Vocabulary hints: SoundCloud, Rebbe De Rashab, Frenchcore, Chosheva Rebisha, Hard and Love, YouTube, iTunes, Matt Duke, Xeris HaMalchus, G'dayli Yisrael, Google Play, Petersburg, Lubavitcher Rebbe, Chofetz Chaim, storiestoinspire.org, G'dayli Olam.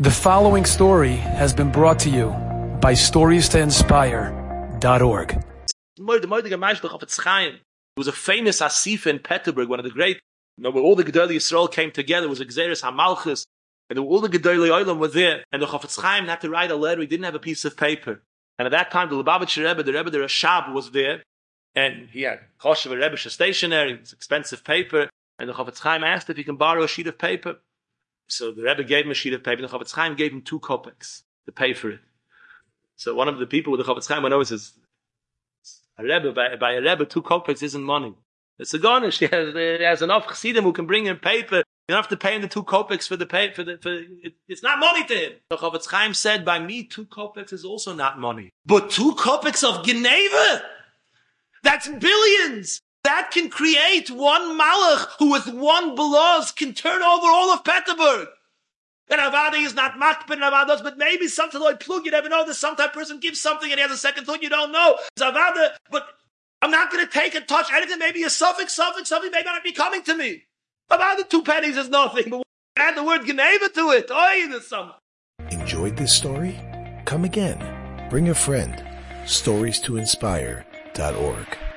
The following story has been brought to you by storiestoinspire.org. Chofetz Chaim, who was a famous asif in Petersburg, one of the great, where all the G'dayli Yisrael came together. It was a Xeris HaMalchus, and all the G'dayli Olam were there. And the Chofetz Chaim had to write a letter. He didn't have a piece of paper. And at that time, the Lubavitcher Rebbe, the Rebbe De Rashab, was there, and he had Chosheva Rebisha stationery. It was expensive paper, and the Chofetz Chaim asked if he can borrow a sheet of paper. So the Rebbe gave him a sheet of paper, and the Chofetz Chaim gave him 2 kopecks to pay for it. So one of the people with the Chofetz Chaim went over and says, a Rebbe, by a Rebbe, 2 kopecks isn't money. It's a garnish. He has enough chassidim who can bring him paper. You don't have to pay him the 2 kopecks for the paper. It's not money to him. The Chofetz Chaim said, by me, 2 kopecks is also not money. But 2 kopecks of Geneva? That's billions! That can create one malach who with one belaz can turn over all of Petersburg. And Avadi is not makbid Avados, but maybe something like plug, you never know. There's some type of person gives something and he has a second thought, you don't know. It's Avada, but I'm not going to take and touch anything. Maybe a suffix, something may not be coming to me. Avada 2 pennies is nothing, but add the word Geneva to it. Oy, there's something. Enjoyed this story? Come again. Bring a friend. storiestoinspire.org